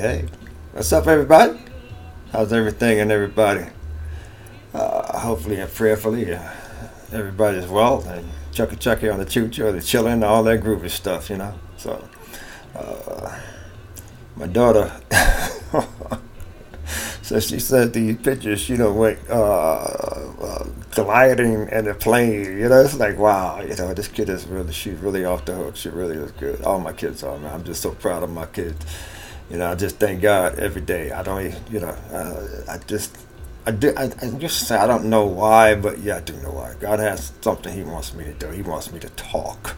Hey, what's up, everybody? How's everything and everybody? Hopefully and prayerfully, everybody's well and chucky on the choo-choo or the chilling, all that groovy stuff, you know. So, my daughter, so she sent these pictures, you know, went gliding in a plane, you know. It's like, wow, you know, this kid is really, she's really off the hook. She really is good. All my kids are, man. I'm just so proud of my kids. You know, I just thank God every day. I don't, you know, I don't know why, but yeah, I do know why. God has something He wants me to do. He wants me to talk,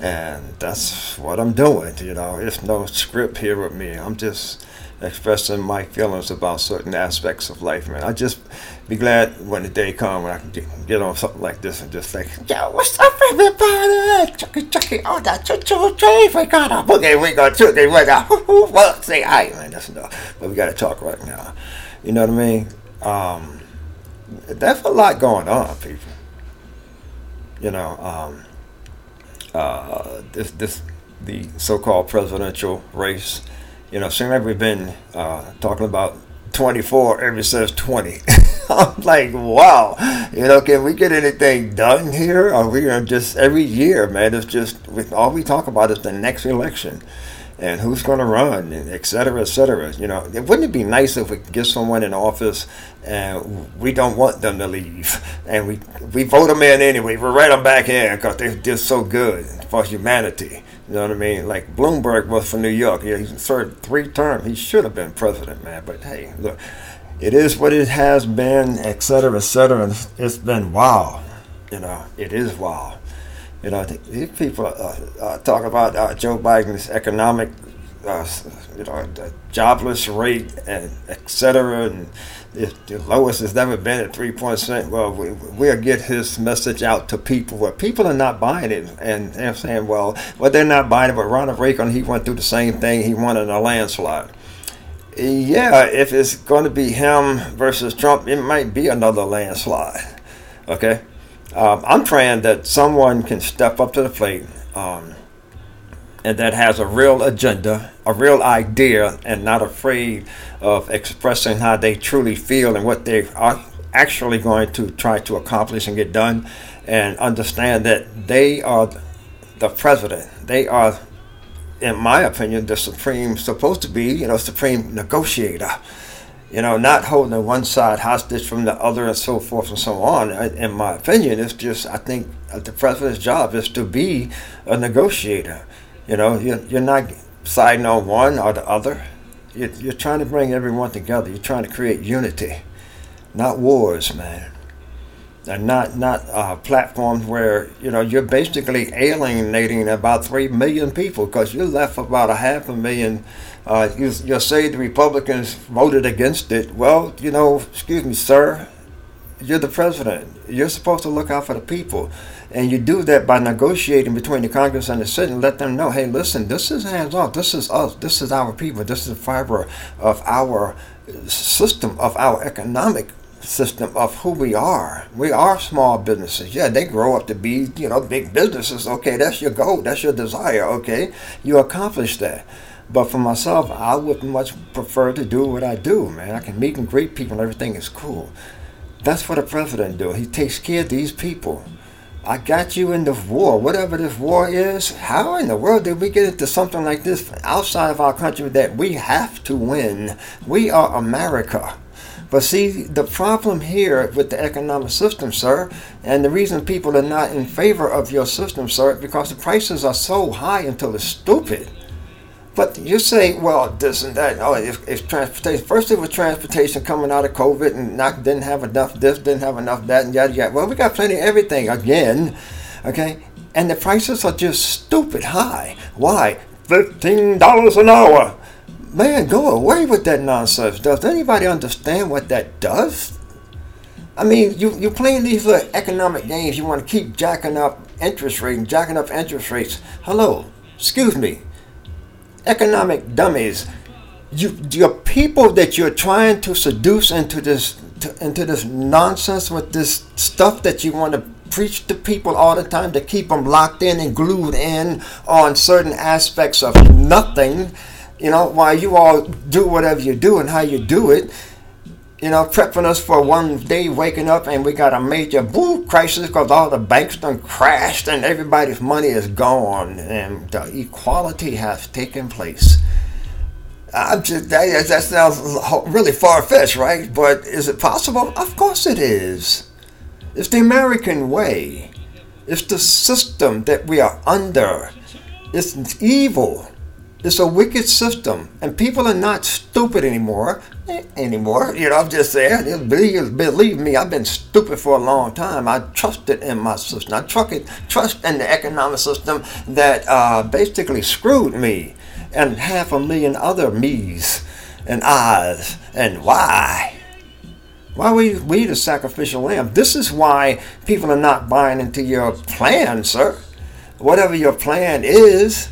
and that's what I'm doing. You know, there's no script here with me. I'm just expressing my feelings about certain aspects of life, man. I just be glad when the day comes when I can get on something like this and just like, yo, what's up, everybody? Chucky, all that choo-choo train. We got a boogie, we got choo-choo, we got hoo-hoo. Well, say, aight, man, that's enough. But we got to talk right now. You know what I mean? That's a lot going on, people. You know, the so-called presidential race. You know, seems like we've been talking about 24 ever since 20. I'm like, wow. You know, can we get anything done here? Or we are just every year, man. It's just all we talk about is the next election and who's going to run, and et cetera, et cetera. You know, wouldn't it be nice if we could get someone in office and we don't want them to leave, and we vote them in anyway. We write them back in because they're just so good for humanity. You know what I mean? Like Bloomberg was from New York. Yeah, he served 3 terms. He should have been president, man. But hey, look, it is what it has been, et cetera, et cetera. It's been wild. You know, it is wild. You know, these people talk about Joe Biden's economic, you know, jobless rate, and et cetera, and the lowest it's never been at 3%. Well, we'll get his message out to people. Well, people are not buying it, and they're saying, well, they're not buying it, but Ronald Reagan, he went through the same thing. He won in a landslide. Yeah, if it's going to be him versus Trump, it might be another landslide, okay? I'm praying that someone can step up to the plate and that has a real agenda, a real idea, and not afraid of expressing how they truly feel and what they are actually going to try to accomplish and get done, and understand that they are the president. They are, in my opinion, the supreme, supposed to be, you know, supreme negotiator. You know, not holding one side hostage from the other and so forth and so on. In my opinion, it's just, I think the president's job is to be a negotiator. You know, you're not siding on one or the other. You're trying to bring everyone together. You're trying to create unity, not wars, man. And not platforms where, you know, you're basically alienating about 3 million people, because you left about 500,000. You'll say the Republicans voted against it. Well, you know, excuse me, sir, you're the president. You're supposed to look out for the people. And you do that by negotiating between the Congress and the Senate, and let them know, hey, listen, this is hands off. This is us. This is our people. This is the fiber of our system, of our economic system, of who we are. We are small businesses. Yeah, they grow up to be, you know, big businesses. Okay, that's your goal. That's your desire. Okay, you accomplish that. But for myself, I would much prefer to do what I do, man. I can meet and greet people and everything is cool. That's what a president do. He takes care of these people. I got you in the war, whatever this war is. How in the world did we get into something like this outside of our country that we have to win? We are America. But see, the problem here with the economic system, sir, and the reason people are not in favor of your system, sir, because the prices are so high until it's stupid. But you say, well, this and that. Oh, it's transportation. First it was transportation coming out of COVID, and didn't have enough this, didn't have enough that, and yada, yada. Well, we got plenty of everything again, okay? And the prices are just stupid high. Why? $15 an hour. Man, go away with that nonsense. Does anybody understand what that does? I mean, you're playing these little economic games. You want to keep jacking up interest rates and jacking up interest rates. Hello, excuse me. Economic dummies. Your people that you're trying to seduce into this nonsense with this stuff that you want to preach to people all the time to keep them locked in and glued in on certain aspects of nothing. you know, while you all do whatever you do and how you do it, you know, prepping us for one day waking up and we got a major crisis because all the banks done crashed and everybody's money is gone and the equality has taken place. I'm just, that sounds really far-fetched, right? But is it possible? Of course it is. It's the American way. It's the system that we are under. It's evil. It's a wicked system, and people are not stupid anymore. You know, I'm just saying, believe me, I've been stupid for a long time. I trusted in my system. I trust in the economic system that basically screwed me and 500,000 other me's and I's and why. Why we the sacrificial lamb? This is why people are not buying into your plan, sir. Whatever your plan is.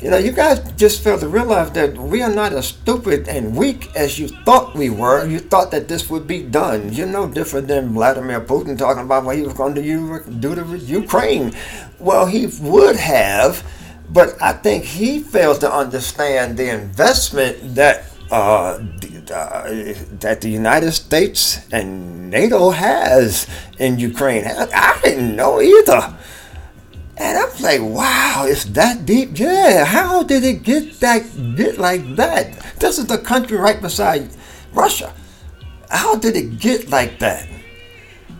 You know, you guys just fail to realize that we are not as stupid and weak as you thought we were. You thought that this would be done. You're no different than Vladimir Putin talking about what he was going to do to Ukraine. Well, he would have, but I think he fails to understand the investment that that the United States and NATO has in Ukraine. I didn't know either. And I'm like, wow, it's that deep? Yeah, how did it get like that? This is the country right beside Russia. How did it get like that?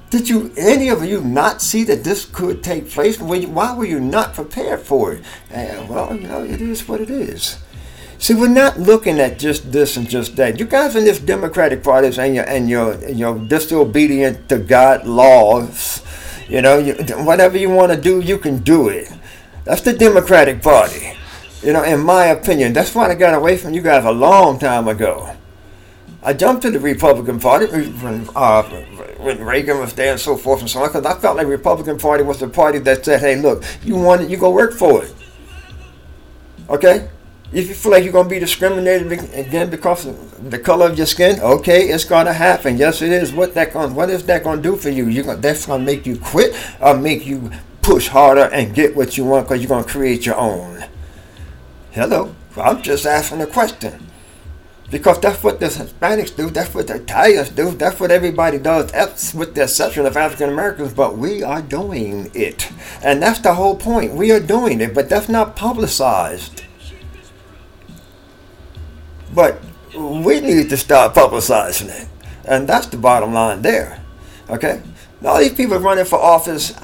Did you, any of you, not see that this could take place? Why were you not prepared for it? And, well, you know, it is what it is. See, we're not looking at just this and just that. You guys in this Democratic Party and your disobedient to God laws. You know, whatever you want to do, you can do it. That's the Democratic Party, you know, in my opinion. That's why I got away from you guys a long time ago. I jumped to the Republican Party when Reagan was there and so forth and so on, because I felt like the Republican Party was the party that said, hey, look, you want it, you go work for it. Okay? If you feel like you're going to be discriminated again because of the color of your skin, okay, it's going to happen. Yes, it is. What is that going to do for you? That's going to make you quit or make you push harder and get what you want because you're going to create your own. Hello? I'm just asking a question. Because that's what the Hispanics do. That's what the Italians do. That's what everybody does, with the exception of African Americans. But we are doing it. And that's the whole point. We are doing it, but that's not publicized. But we need to start publicizing it. And that's the bottom line there. Okay? All these people running for office,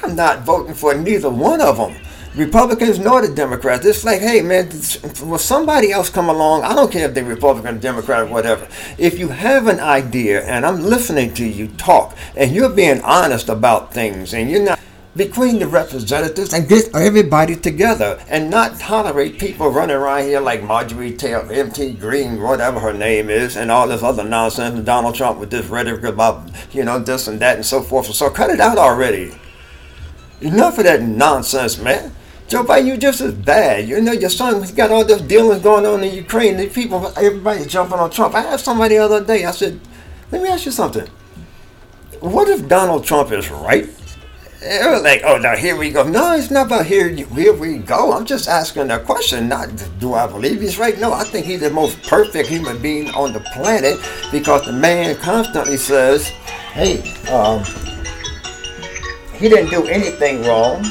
I'm not voting for neither one of them. Republicans nor the Democrats. It's like, hey, man, will somebody else come along? I don't care if they're Republican, Democrat, or whatever. If you have an idea and I'm listening to you talk and you're being honest about things and you're not between the representatives and get everybody together and not tolerate people running around here like Marjorie Taylor, MT Green, whatever her name is, and all this other nonsense, and Donald Trump with this rhetoric about, you know, this and that and so forth. So cut it out already. Enough of that nonsense, man. Joe Biden, you're just as bad. You know, your son has got all this dealings going on in Ukraine. These people, everybody's jumping on Trump. I asked somebody the other day, I said, let me ask you something. What if Donald Trump is right? It was like, oh, now here we go. No, it's not about here we go. I'm just asking a question, not do I believe he's right? No, I think he's the most perfect human being on the planet because the man constantly says, hey, he didn't do anything wrong,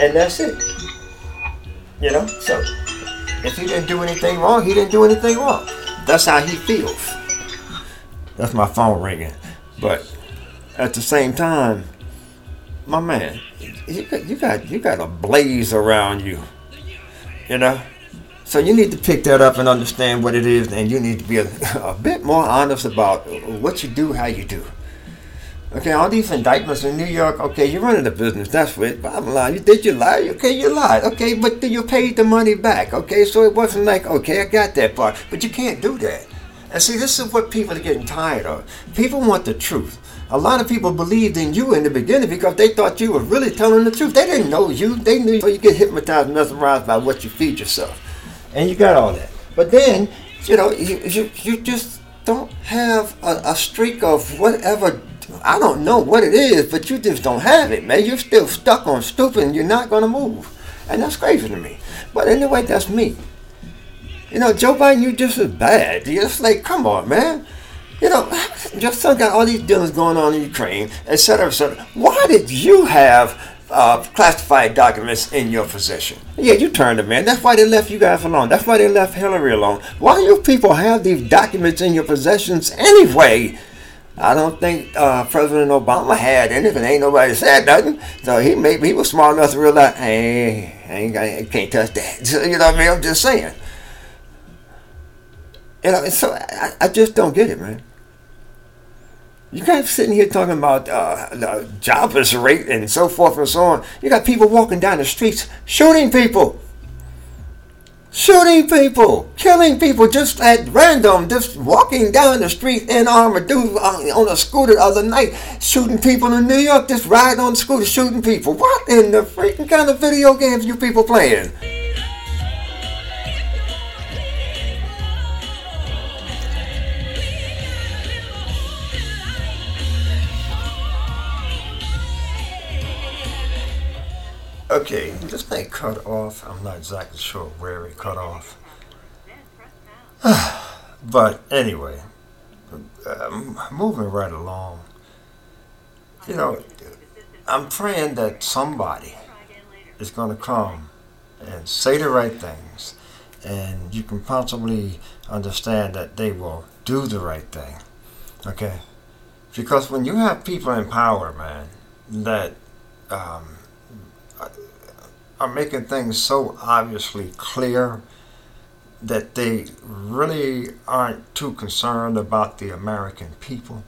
and that's it. You know, so if he didn't do anything wrong, he didn't do anything wrong. That's how he feels. That's my phone ringing. But at the same time, my man, you got a blaze around you, you know? So you need to pick that up and understand what it is, and you need to be a bit more honest about what you do, how you do. Okay, all these indictments in New York, okay, you're running a business, that's it. Bottom line, did you lie? Okay, you lied. Okay, but you paid the money back, okay? So it wasn't like, okay, I got that part. But you can't do that. And see, this is what people are getting tired of. People want the truth. A lot of people believed in you in the beginning because they thought you were really telling the truth. They didn't know you. They knew you. So you get hypnotized, mesmerized by what you feed yourself. And you got all that. But then, you know, you just don't have a streak of whatever. I don't know what it is, but you just don't have it, man. You're still stuck on stupid and you're not going to move. And that's crazy to me. But anyway, that's me. You know, Joe Biden, you just as bad. It's like, come on, man. You know, your son got all these dealings going on in Ukraine, et cetera, et cetera. Why did you have classified documents in your possession? Yeah, you turned them in. That's why they left you guys alone. That's why they left Hillary alone. Why do you people have these documents in your possessions anyway? I don't think President Obama had anything. Ain't nobody said nothing. So he was smart enough to realize, hey, I can't touch that. You know what I mean? I'm just saying. You know, so I just don't get it, man. You guys sitting here talking about the jobless rate and so forth and so on. You got people walking down the streets shooting people, killing people just at random, just walking down the street in armor. Dude on a scooter the other night shooting people in New York, just riding on the scooter shooting people. What in the freaking kind of video games you people playing? Okay, this thing cut off. I'm not exactly sure where it cut off. But anyway, moving right along. You know, I'm praying that somebody is going to come and say the right things. And you can possibly understand that they will do the right thing. Okay? Because when you have people in power, man, that... are making things so obviously clear that they really aren't too concerned about the American people.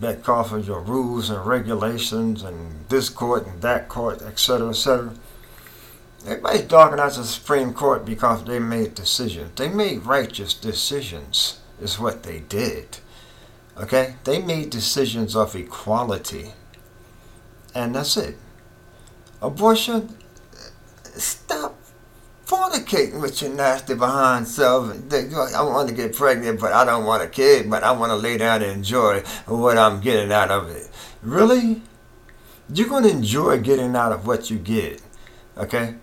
Because of your rules and regulations and this court and that court, etc., etc. Everybody's dogging out the Supreme Court because they made decisions. They made righteous decisions, is what they did. Okay? They made decisions of equality. And that's it. Abortion, stop fornicating with your nasty behind self. I want to get pregnant, but I don't want a kid, but I want to lay down and enjoy what I'm getting out of it. Really? You're going to enjoy getting out of what you get, okay?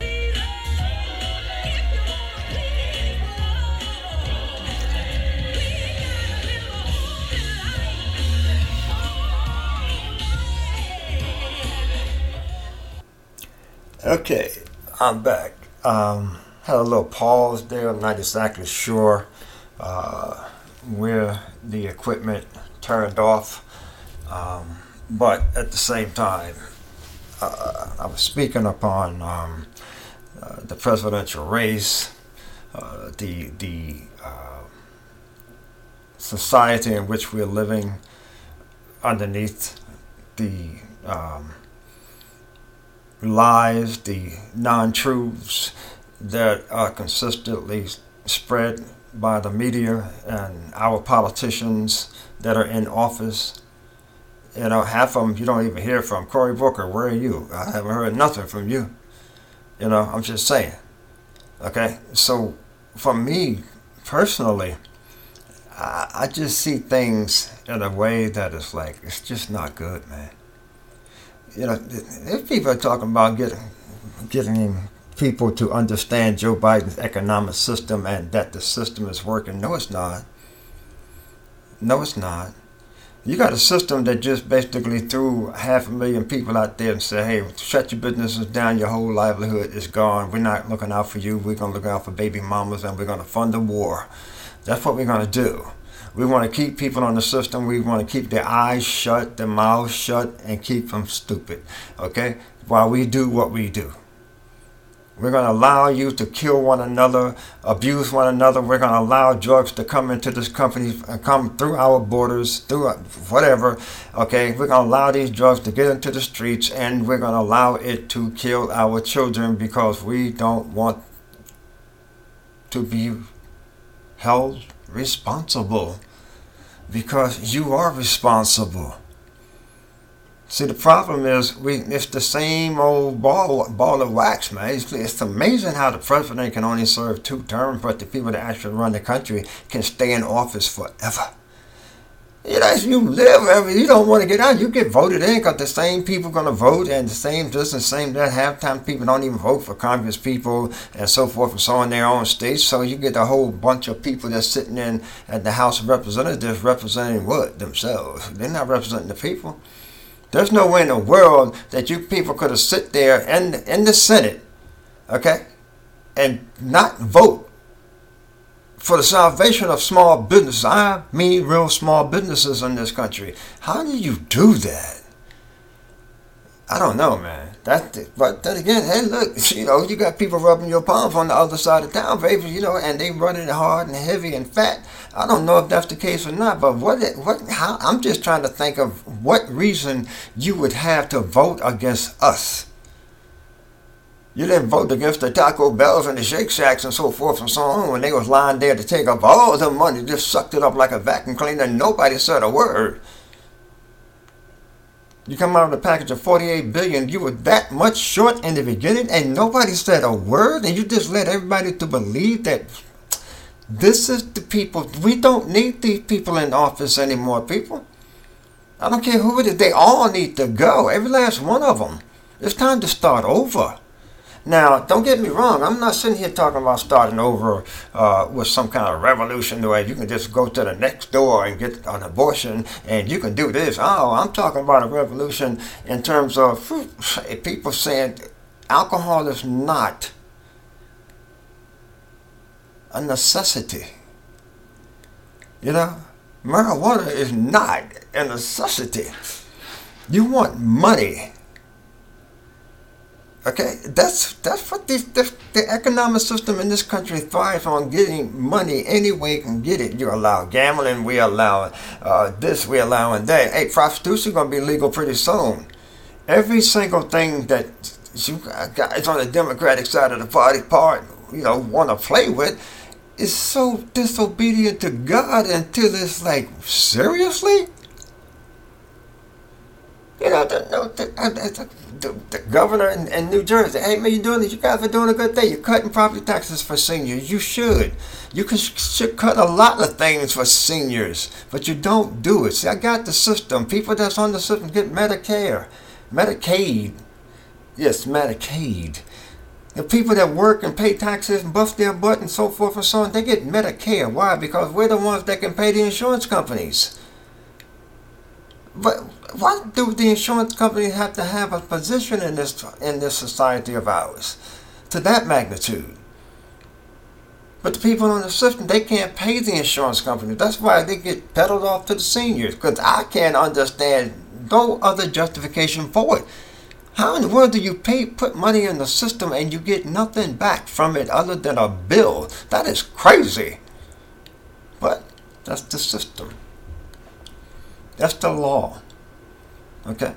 Okay, I'm back. Had a little pause there. I'm not exactly sure where the equipment turned off. But at the same time, I was speaking upon the presidential race, the society in which we're living underneath the... lies, the non-truths that are consistently spread by the media and our politicians that are in office. You know, half of them you don't even hear from. Cory Booker, where are you? I haven't heard nothing from you. You know, I'm just saying. Okay, so for me personally, I just see things in a way that is like, it's just not good, man. You know, if people are talking about getting people to understand Joe Biden's economic system and that the system is working. No, it's not. No, it's not. You got a system that just basically threw 500,000 people out there and said, hey, shut your businesses down. Your whole livelihood is gone. We're not looking out for you. We're going to look out for baby mamas, and we're going to fund the war. That's what we're going to do. We want to keep people on the system. We want to keep their eyes shut, their mouths shut, and keep them stupid, okay? While we do what we do. We're going to allow you to kill one another, abuse one another. We're going to allow drugs to come into this company, come through our borders, through whatever, okay? We're going to allow these drugs to get into the streets, and we're going to allow it to kill our children because we don't want to be held responsible, because you are responsible. See, the problem is it's the same old ball of wax, man. It's amazing how the president can only serve 2 terms, but the people that actually run the country can stay in office forever. It actually, you live, I mean, you don't want to get out. You get voted in because the same people going to vote, and the same distance, same that halftime people don't even vote for Congress people and so forth and so on in their own states. So you get a whole bunch of people that's sitting in at the House of Representatives representing what? Themselves. They're not representing the people. There's no way in the world that you people could have sit there in the Senate, okay, and not vote for the salvation of small businesses. I mean real small businesses in this country. How do you do that? I don't know, man. But then again, hey, look, you know, you got people rubbing your palms on the other side of town, baby, you know, and they running hard and heavy and fat. I don't know if that's the case or not, but how, I'm just trying to think of what reason you would have to vote against us. You didn't vote against the Taco Bells and the Shake Shacks and so forth and so on when they was lying there to take up all the money, just sucked it up like a vacuum cleaner, and nobody said a word. You come out with a package of $48 billion, you were that much short in the beginning, and nobody said a word, and you just led everybody to believe that this is the people. We don't need these people in office anymore, people. I don't care who it is. They all need to go, every last one of them. It's time to start over. Now, don't get me wrong. I'm not sitting here talking about starting over with some kind of revolution where you can just go to the next door and get an abortion and you can do this. Oh, I'm talking about a revolution in terms of people saying alcohol is not a necessity. You know, marijuana is not a necessity. You want money. Okay, that's what the economic system in this country thrives on, getting money any way you can get it. You allow gambling, we allow this, we allow that. Hey, prostitution gonna be legal pretty soon. Every single thing that you guys on the Democratic side of the party, you know, want to play with is so disobedient to God until it's like, seriously? You know, the governor in New Jersey, hey man, you doing this? You guys are doing a good thing. You're cutting property taxes for seniors. You should. You should cut a lot of things for seniors, but you don't do it. See, I got the system. People that's on the system get Medicare, Medicaid. Yes, Medicaid. The people that work and pay taxes and bust their butt and so forth and so on, they get Medicare. Why? Because we're the ones that can pay the insurance companies. But why do the insurance companies have to have a position in this society of ours to that magnitude? But the people on the system, they can't pay the insurance company. That's why they get peddled off to the seniors, because I can't understand no other justification for it. How in the world do you put money in the system and you get nothing back from it other than a bill? That is crazy. But that's the system. That's the law. Okay?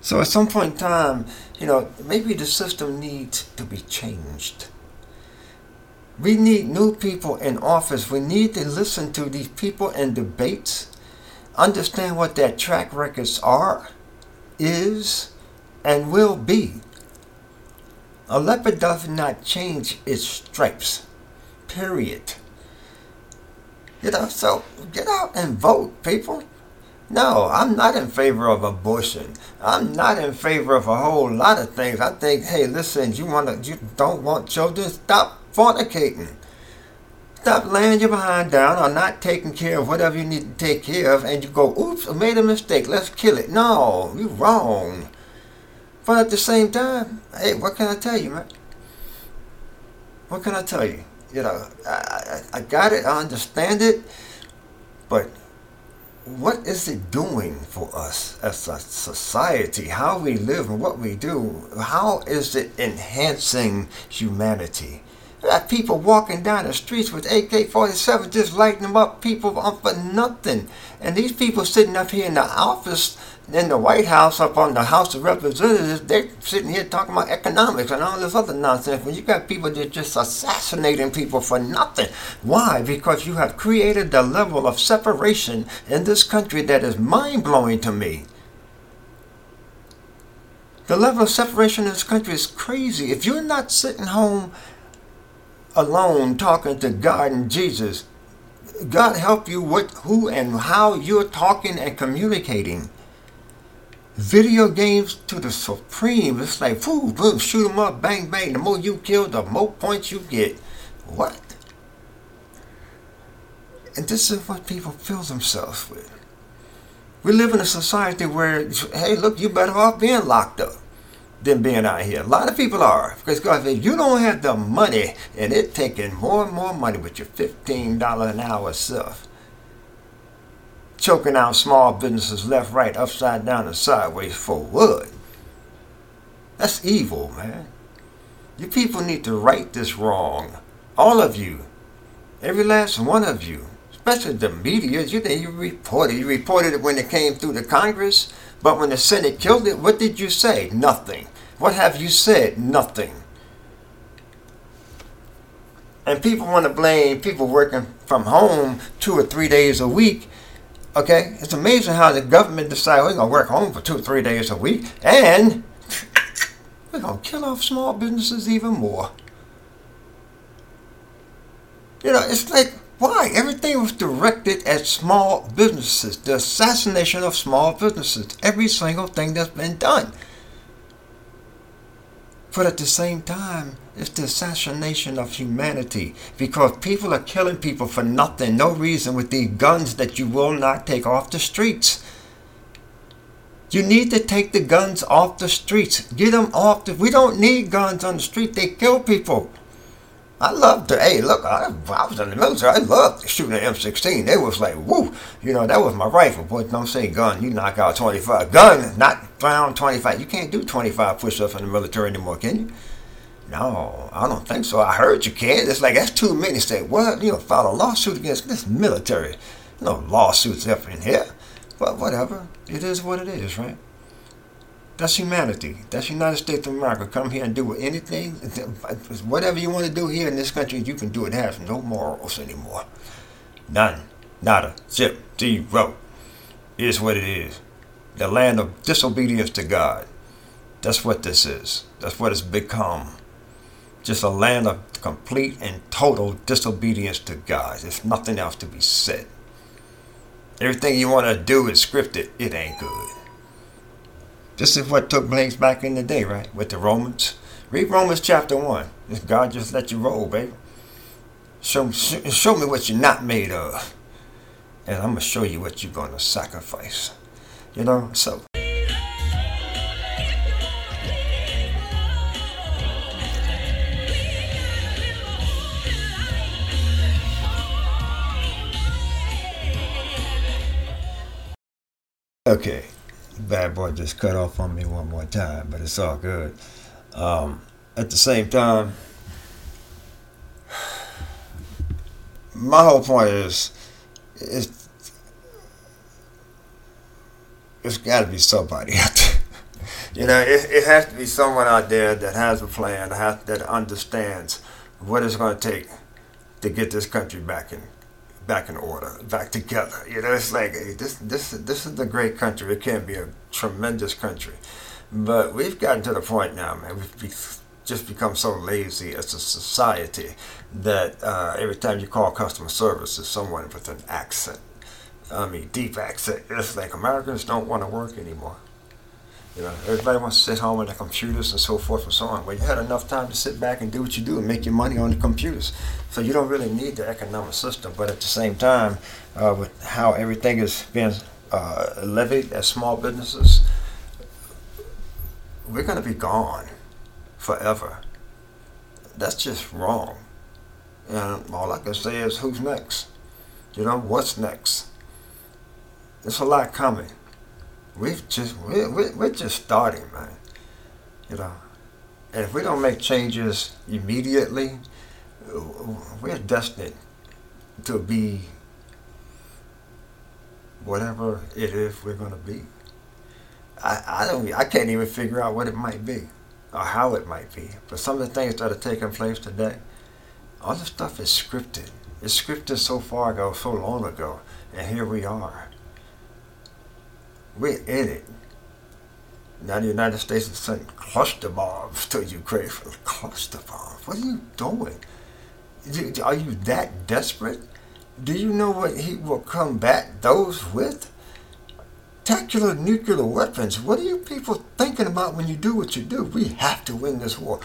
So at some point in time, you know, maybe the system needs to be changed. We need new people in office. We need to listen to these people in debates, understand what their track records are, is, and will be. A leopard does not change its stripes. Period. You know, so get out and vote, people. No, I'm not in favor of abortion. I'm not in favor of a whole lot of things. I think, hey, listen, you don't want children? Stop fornicating. Stop laying your behind down or not taking care of whatever you need to take care of, and you go, oops, I made a mistake, let's kill it. No, you're wrong. But at the same time, hey, what can I tell you, man? What can I tell you? You know, I got it, I understand it, but what is it doing for us as a society? How we live and what we do, how is it enhancing humanity? You got people walking down the streets with AK-47 just lighting them up, people up for nothing. And these people sitting up here in the office, in the White House, up on the House of Representatives, they're sitting here talking about economics and all this other nonsense. When you got people that just assassinating people for nothing. Why? Because you have created the level of separation in this country that is mind-blowing to me. The level of separation in this country is crazy. If you're not sitting home alone talking to God and Jesus, God help you with who and how you're talking and communicating. Video games to the supreme. It's like, boom, boom, shoot them up, bang, bang. The more you kill, the more points you get. What? And this is what people fill themselves with. We live in a society where, hey, look, you better off being locked up than being out here. A lot of people are. Because God, if you don't have the money, and it's taking more and more money with your $15 an hour stuff, choking out small businesses left, right, upside down, and sideways for wood. That's evil, man. You people need to right this wrong. All of you. Every last one of you. Especially the media, you reported. You reported it when it came through the Congress, but when the Senate killed it, what did you say? Nothing. What have you said? Nothing. And people want to blame people working from home 2 or 3 days a week. Okay, it's amazing how the government decides we're going to work home for 2 or 3 days a week, and we're going to kill off small businesses even more. You know, it's like, why? Everything was directed at small businesses. The assassination of small businesses. Every single thing that's been done. But at the same time, it's the assassination of humanity. Because people are killing people for nothing, no reason, with these guns that you will not take off the streets. You need to take the guns off the streets. Get them off the... We don't need guns on the street. They kill people. I loved to, hey, look, I was in the military, I loved shooting an M16. They was like, woo, you know, that was my rifle. Boy, don't say gun, you knock out 25. Gun, not found 25. You can't do 25 push-ups in the military anymore, can you? No, I don't think so. I heard you can. It's like, that's too many. Say, what? You know, file a lawsuit against this military. No lawsuits up in here. But whatever, it is what it is, right? That's humanity. That's the United States of America. Come here and do anything. Whatever you want to do here in this country, you can do it. It has no morals anymore. None. Nada. Zip. Zero. It is what it is. The land of disobedience to God. That's what this is. That's what it's become. Just a land of complete and total disobedience to God. There's nothing else to be said. Everything you want to do is scripted. It ain't good. This is what took place back in the day, right? With the Romans. Read Romans chapter 1. If God just let you roll, baby. Show me what you're not made of. And I'm going to show you what you're going to sacrifice. You know, so. Okay. Bad boy just cut off on me one more time, but it's all good. At the same time, my whole point is, it's got to be somebody out there. You know, it has to be someone out there that has a plan, that understands what it's going to take to get this country back in order, back together. You know, it's like, hey, this is the great country. It can be a tremendous country, but we've gotten to the point now, man. We've just become so lazy as a society that every time you call customer service, it's someone with an accent. I mean, deep accent. It's like Americans don't want to work anymore. You know, everybody wants to sit home on their computers and so forth and so on. Well, you had enough time to sit back and do what you do and make your money on the computers. So you don't really need the economic system, but at the same time, with how everything is being levied at small businesses, we're going to be gone forever. That's just wrong. And all I can say is, who's next? You know, what's next? There's a lot coming. We're just starting, man. You know, and if we don't make changes immediately, we're destined to be whatever it is we're going to be. I can't even figure out what it might be or how it might be. But some of the things that are taking place today, all the stuff is scripted. It's scripted so far ago, so long ago, and here we are. We're in it. Now the United States has sent cluster bombs to Ukraine. Cluster bombs? What are you doing? Are you that desperate? Do you know what he will combat those with? Tactical nuclear weapons. What are you people thinking about when you do what you do? We have to win this war.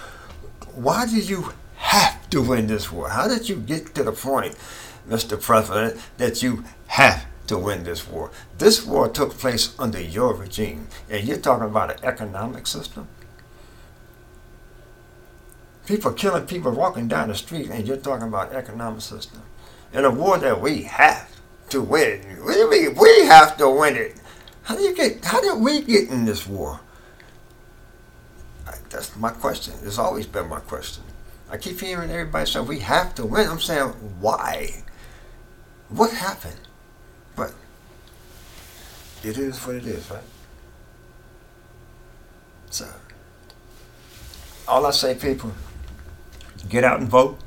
Why do you have to win this war? How did you get to the point, Mr. President, that you have to win this war? This war took place under your regime, and you're talking about an economic system? People killing people walking down the street, and you're talking about economic system. In a war that we have to win. We have to win it. How did we get in this war? That's my question. It's always been my question. I keep hearing everybody say we have to win. I'm saying, why? What happened? But it is what it is, right? So, all I say, people, get out and vote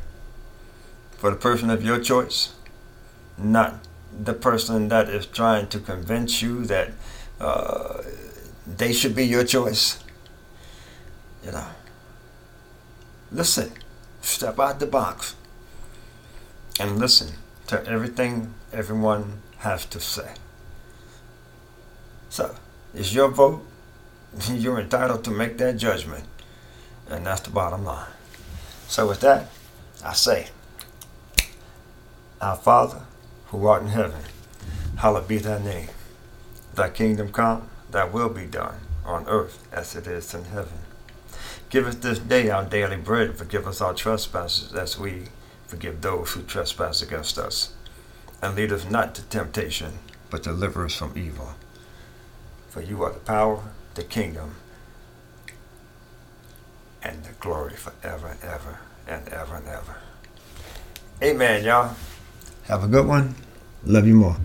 for the person of your choice, not the person that is trying to convince you that they should be your choice. You know, listen, step out the box and listen to everything everyone has to say. So, it's your vote. You're entitled to make that judgment, and that's the bottom line. So with that, I say, Our Father, who art in heaven, hallowed be thy name. Thy kingdom come, thy will be done, on earth as it is in heaven. Give us this day our daily bread, and forgive us our trespasses as we forgive those who trespass against us. And lead us not to temptation, but deliver us from evil. For you are the power, the kingdom, and the glory forever and ever and ever and ever. Amen, y'all. Have a good one. Love you more.